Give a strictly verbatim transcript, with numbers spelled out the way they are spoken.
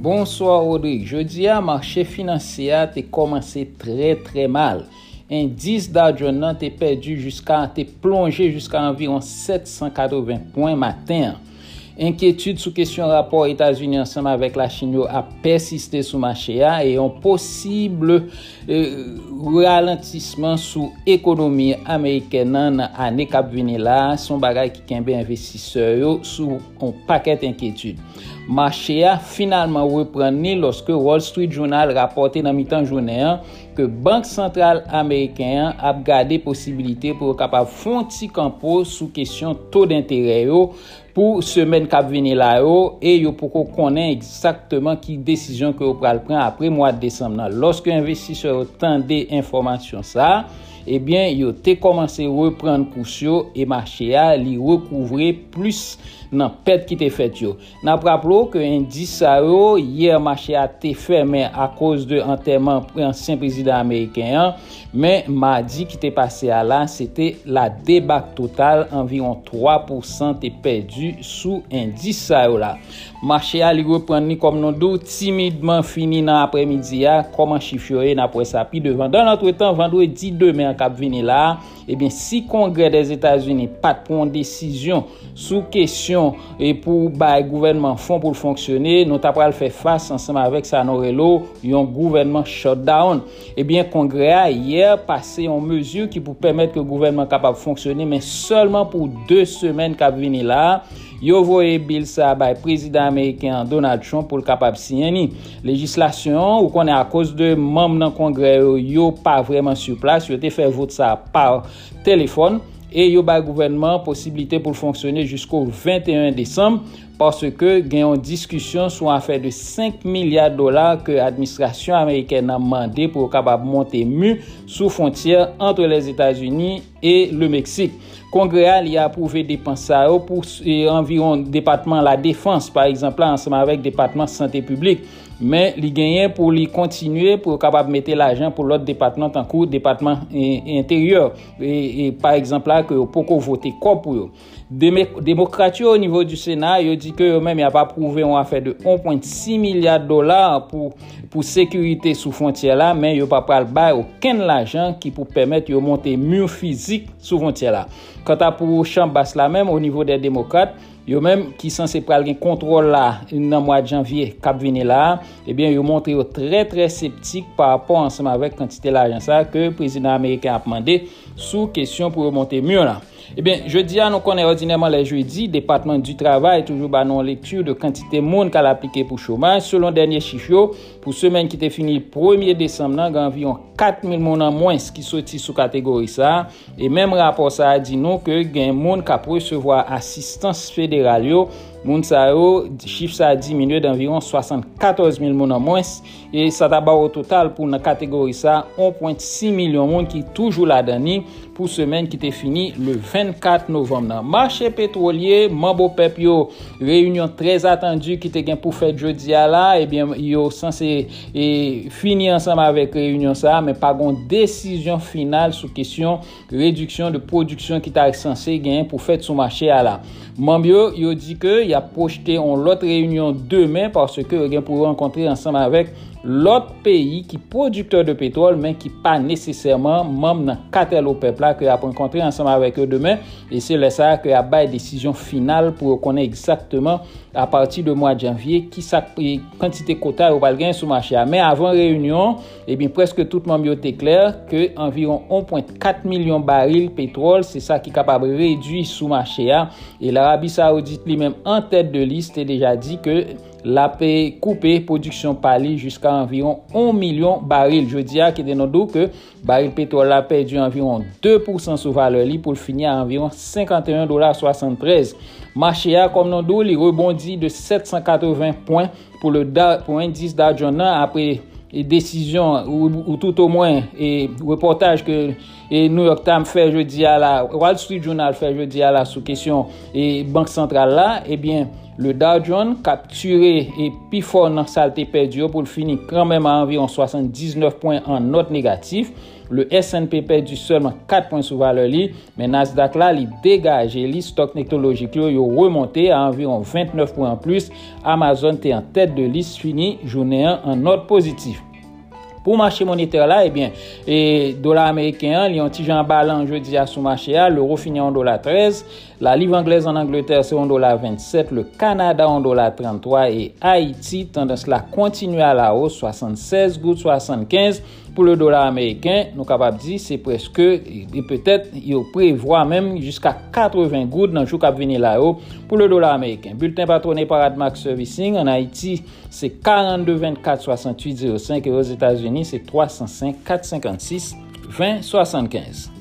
Bonsoir Audrey. Jeudi, le marché financier a commencé très très mal. Indice Dow Jones a perdu jusqu'à plongé jusqu'à environ sept cent quatre-vingts points matin. Inquiétude sous question rapport États-Unis ensemble avec la Chine a persisté sous marché et un possible euh, ralentissement sous économie américaine en année cap venir là son bagage qui kembe investisseur sous un paquet inquiétude. Marché a finalement reprend ni lorsque Wall Street Journal rapporté dans mi-temps journée que Banque centrale américaine a gardé possibilité pour capable font petit campo sous question taux d'intérêt yo pour semaine qui vient là et yo pour qu'on connaît exactement qui décision que on pral prendre après mois de décembre. Lorsque investisseur tendait information ça, eh bien yo té commencé reprendre cours yo et marché a li recouvrer plus dans perte qui té fait yo. N'a rappelons que indice ça yo hier marché a té fermé à cause de enterrement ancien président américain, mais mardi qui té passé à là, c'était la débâcle totale environ trois pour cent té perdu sous indice ça là. Marché a li reprend ni comme non dou timidement fini dans après-midi a comment chiffrer après ça puis devant dans l'entretemps vendredi deux mai en cap venir là et bien si congrès des États-Unis pas prend décision sous question et pour bail gouvernement fond pour fonctionner nous t'a pral faire face ensemble avec ça norelo un gouvernement shutdown et bien congrès a hier passé en mesure qui pour permettre que gouvernement capable fonctionner mais seulement pour deux semaines cap venir là. Yo voye bill sa bay président américain Donald Trump pour capable signer ni législation ou connait à cause de membres dans congrès yo pas vraiment sur place yo té fait vote ça par téléphone et yo bay gouvernement possibilité pour fonctionner jusqu'au vingt et un décembre parce que gagne une discussion sur affaire de cinq milliards de dollars que administration américaine a mandé pour capable monter mu sous frontière entre les États-Unis et le Mexique. Congrès a approuvé dépenses pour environ département la défense par exemple ensemble avec département santé publique mais li gagne pour li continuer pour capable mettre l'argent pour l'autre département en cours département intérieur et, et par exemple là que poko voter corps pour yo. Démocrates au niveau du Sénat yo dit que yo même y a pas approuvé on a fait de un virgule six milliard de dollars pour pour sécurité sous frontière là mais yo pas pral bay aucun l'argent qui pour permettre yo monter mur physique sous frontière là. Quant à pour chambre basse la même au niveau des démocrates yo même qui censé pral gen contrôle là dans mois de janvier cap venir là et eh bien yo montré yo très très sceptique par rapport ensemble avec quantité l'argent ça que président américain a demandé sous question pour monter mur là. Eh bien, jeudi, nous connaissons ordinairement les jeudis, département du travail, toujours bah non lecture de quantité de monde qu'elle a appliqué pour chômage. Selon dernier chiffre, pour semaine qui était finie premier décembre, il y a environ quatre mille monde en moins qui sorti sous catégorie ça. Et même rapport ça a dit nous que il y a un monde qui a recevoir assistance fédérale. Moun sa yo, chiffre ça a diminué d'environ soixante-quatorze mille monde en moins. Et ça t'a au total pour la catégorie ça, un virgule six million monde qui toujours la dernière pour semaine qui était finie le vingt-quatre novembre. Marché pétrolier, Mambo Pep yo, réunion très attendue qui te gen pour faire jeudi à là, et bien yo censé finir ensemble avec réunion ça, mais pas gon décision finale sous question réduction de production qui t'a censé gagner pour faire sous marché à là. Mambio yo dit que y a projeté une autre réunion demain parce que yo gen pour rencontrer ensemble avec l'autre pays qui producteur de pétrole mais qui pas nécessairement membre dans cartel OPEP là que a rencontrer ensemble avec eux demain et c'est là ça que a bail décision finale pour connaître exactement à partir de mois de janvier qui ça quantité quota ou va gagner sur marché mais avant réunion et eh bien presque tout membre était clair que environ un virgule quatre million barils pétrole c'est ça qui capable réduire sous marché et l'Arabie Saoudite lui-même en tête de liste a déjà dit que la paix coupé production pali jusqu'à environ un million barils. Je dis à qui dénonce que baril pétrole a perdu environ deux pour cent sur valeur li pour finir à environ cinquante et un virgule soixante-treize dollars. Marché a comme non dou li rebondit de sept cent quatre-vingts points pour le da, pour indice Dow Jones après et décision ou, ou tout au moins et reportage que et New York Times fait jeudi à la Wall Street Journal fait jeudi à la sous question et banque centrale là et bien le Dow Jones capturé et puis fort dans saleté perdu pour le finir quand même à environ soixante-dix-neuf points en note négative Le S and P perdu seulement quatre points sous valeur li, mais Nasdaq là, il dégage les stocks technologiques, il remonté à environ vingt-neuf points en plus. Amazon est en tête de liste, fini journée un en note positive. Pour marché monétaire là, eh bien, et dollar américain, li ont tige en balan jeudi à sous marché là, l'euro finit en dollar treize, la livre anglaise en Angleterre c'est en dollar vingt-sept, le Canada en dollar trente-trois et Haïti tendance là continue à la hausse soixante-seize virgule soixante-quinze pour le dollar américain, nous capable dire c'est presque et peut-être il prévoit même jusqu'à quatre-vingts gouttes dans jour qui va venir là-haut pour le dollar américain. Bulletin patronné par Admax Servicing en Haïti, c'est quarante-deux vingt-quatre soixante-huit zéro cinq et aux États-Unis c'est trois cent cinq quatre cent cinquante-six vingt soixante-quinze.